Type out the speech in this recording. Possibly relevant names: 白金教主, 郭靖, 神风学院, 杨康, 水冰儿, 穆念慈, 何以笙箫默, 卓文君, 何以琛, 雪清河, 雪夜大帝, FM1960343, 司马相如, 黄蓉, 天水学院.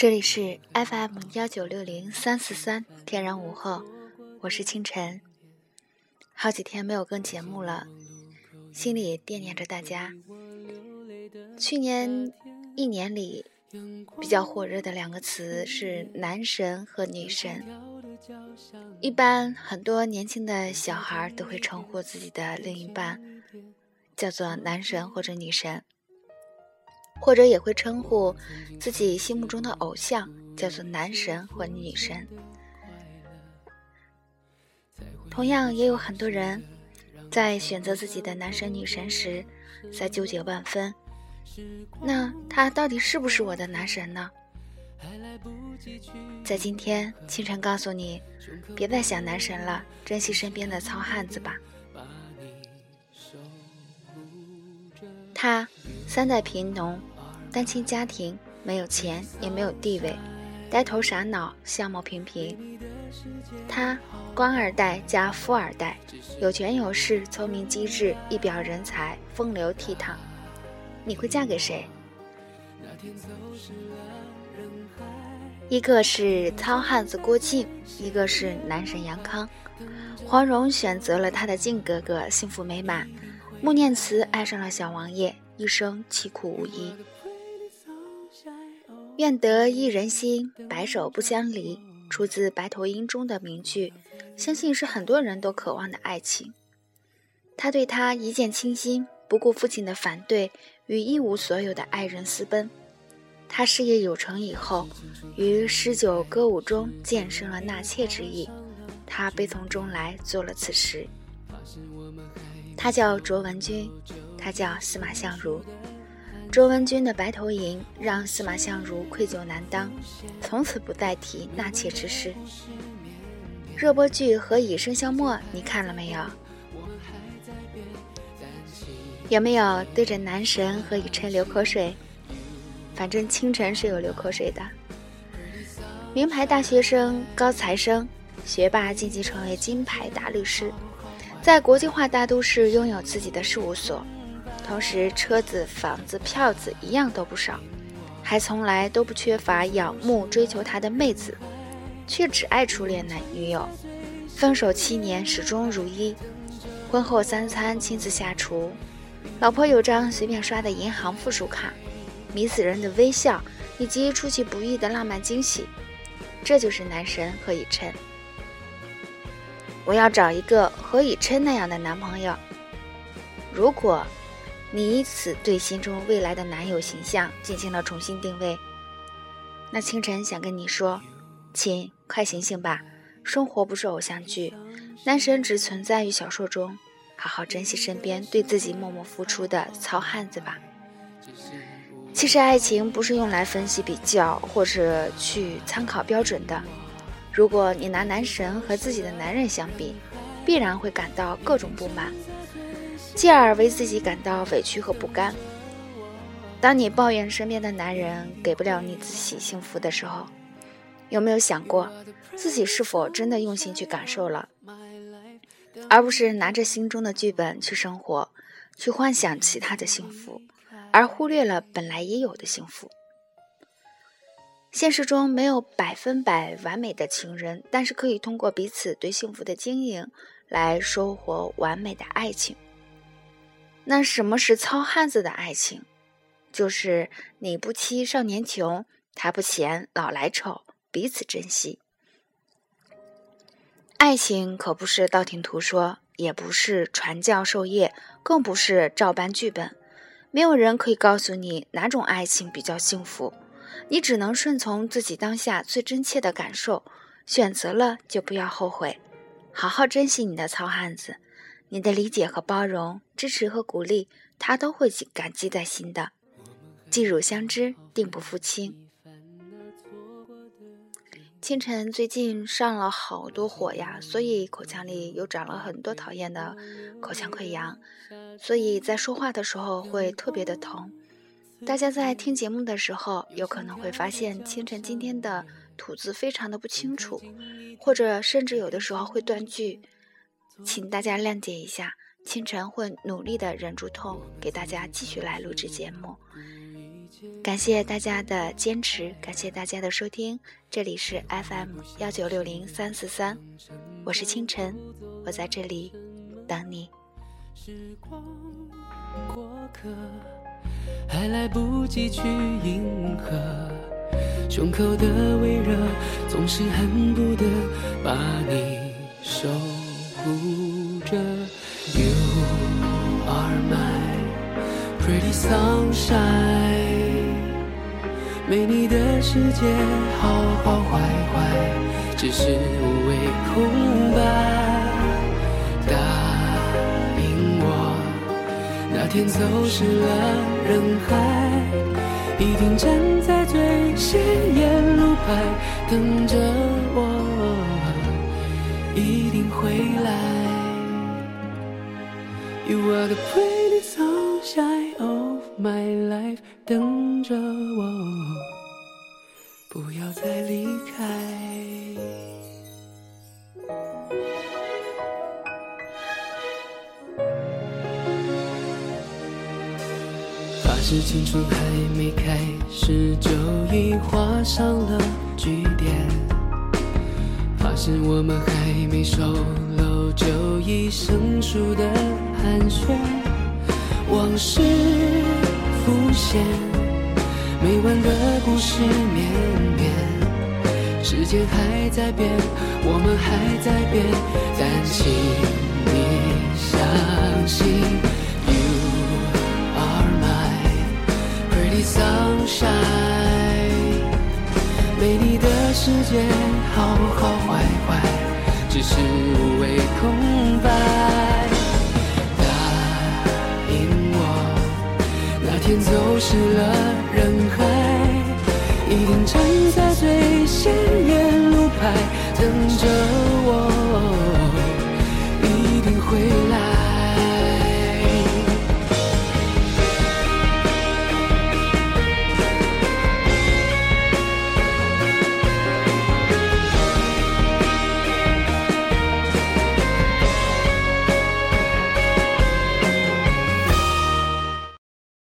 这里是 FM1960343天然午后，我是清晨。好几天没有更节目了，心里惦念着大家。去年一年里比较火热的两个词是男神和女神，一般很多年轻的小孩都会称呼自己的另一半叫做男神或者女神，或者也会称呼自己心目中的偶像叫做男神或女神。同样也有很多人在选择自己的男神女神时在纠结万分，那他到底是不是我的男神呢？在今天清晨告诉你，别再想男神了，珍惜身边的糙汉子吧。他三代贫农，单亲家庭，没有钱也没有地位，呆头傻脑，相貌平平。他官二代加富二代，有权有势，聪明机智，一表人才，风流倜傥。你会嫁给谁？一个是糙汉子郭靖，一个是男神杨康。黄蓉选择了他的靖哥哥，幸福美满。穆念慈爱上了小王爷，一生凄苦无依。愿得一人心，白首不相离，出自白头吟中的名句，相信是很多人都渴望的爱情。他对她一见倾心，不顾父亲的反对，与一无所有的爱人私奔。他事业有成以后，于19歌舞中渐生了纳妾之意，他悲从中来，做了此事。他叫卓文君，他叫司马相如。卓文君的白头吟让司马相如愧疚难当，从此不再提纳妾之事。热播剧《何以笙箫默》你看了没有？有没有对着男神和以琛流口水？反正清晨是有流口水的。名牌大学生、高材生、学霸晋级成为金牌大律师，在国际化大都市拥有自己的事务所，同时车子、房子、票子一样都不少，还从来都不缺乏仰慕追求他的妹子，却只爱初恋男女友，分手7年始终如一，婚后3餐亲自下厨，老婆有张随便刷的银行附属卡，迷死人的微笑以及出其不意的浪漫惊喜。这就是男神何以琛。我要找一个何以琛那样的男朋友。如果你以此对心中未来的男友形象进行了重新定位，那清晨想跟你说，亲，快醒醒吧，生活不是偶像剧，男神只存在于小说中，好好珍惜身边对自己默默付出的糙汉子吧。其实爱情不是用来分析比较或者去参考标准的，如果你拿男神和自己的男人相比，必然会感到各种不满，继而为自己感到委屈和不甘。当你抱怨身边的男人给不了你自己幸福的时候，有没有想过自己是否真的用心去感受了，而不是拿着心中的剧本去生活，去幻想其他的幸福，而忽略了本来也有的幸福。现实中没有100%完美的情人，但是可以通过彼此对幸福的经营来收获完美的爱情。那什么是糙汉子的爱情？就是你不欺少年穷，他不嫌老来丑，彼此珍惜。爱情可不是道听途说，也不是传教授业，更不是照搬剧本，没有人可以告诉你哪种爱情比较幸福，你只能顺从自己当下最真切的感受，选择了就不要后悔，好好珍惜你的糙汉子，你的理解和包容，支持和鼓励，他都会感激在心的。既汝相知，定不负卿。清晨最近上了好多火呀，所以口腔里又长了很多讨厌的口腔溃疡，所以在说话的时候会特别的疼。大家在听节目的时候有可能会发现清晨今天的吐字非常的不清楚，或者甚至有的时候会断句，请大家谅解一下，清晨会努力的忍住痛，给大家继续来录制节目。感谢大家的坚持，感谢大家的收听，这里是 FM1960343，我是清晨，我在这里等你。时光过客，还来不及去迎合，胸口的微热，总是恨不得把你守护着。 You are my pretty sunshine， 没你的世界好好坏坏，只是无谓空白。那天走失了人海，一定站在最显眼路牌等着我，一定回来。 You are the pretty sunshine of my life， 等着我不要再离开。是青春还没开始就已画上了句点，怕是我们还没熟络就已生疏的寒暄，往事浮现，没完的故事绵绵，时间还在变，我们还在变，但请你相信sunshine， 没你的世界好好坏坏，只是无谓空白。答应我，那天走失了人海，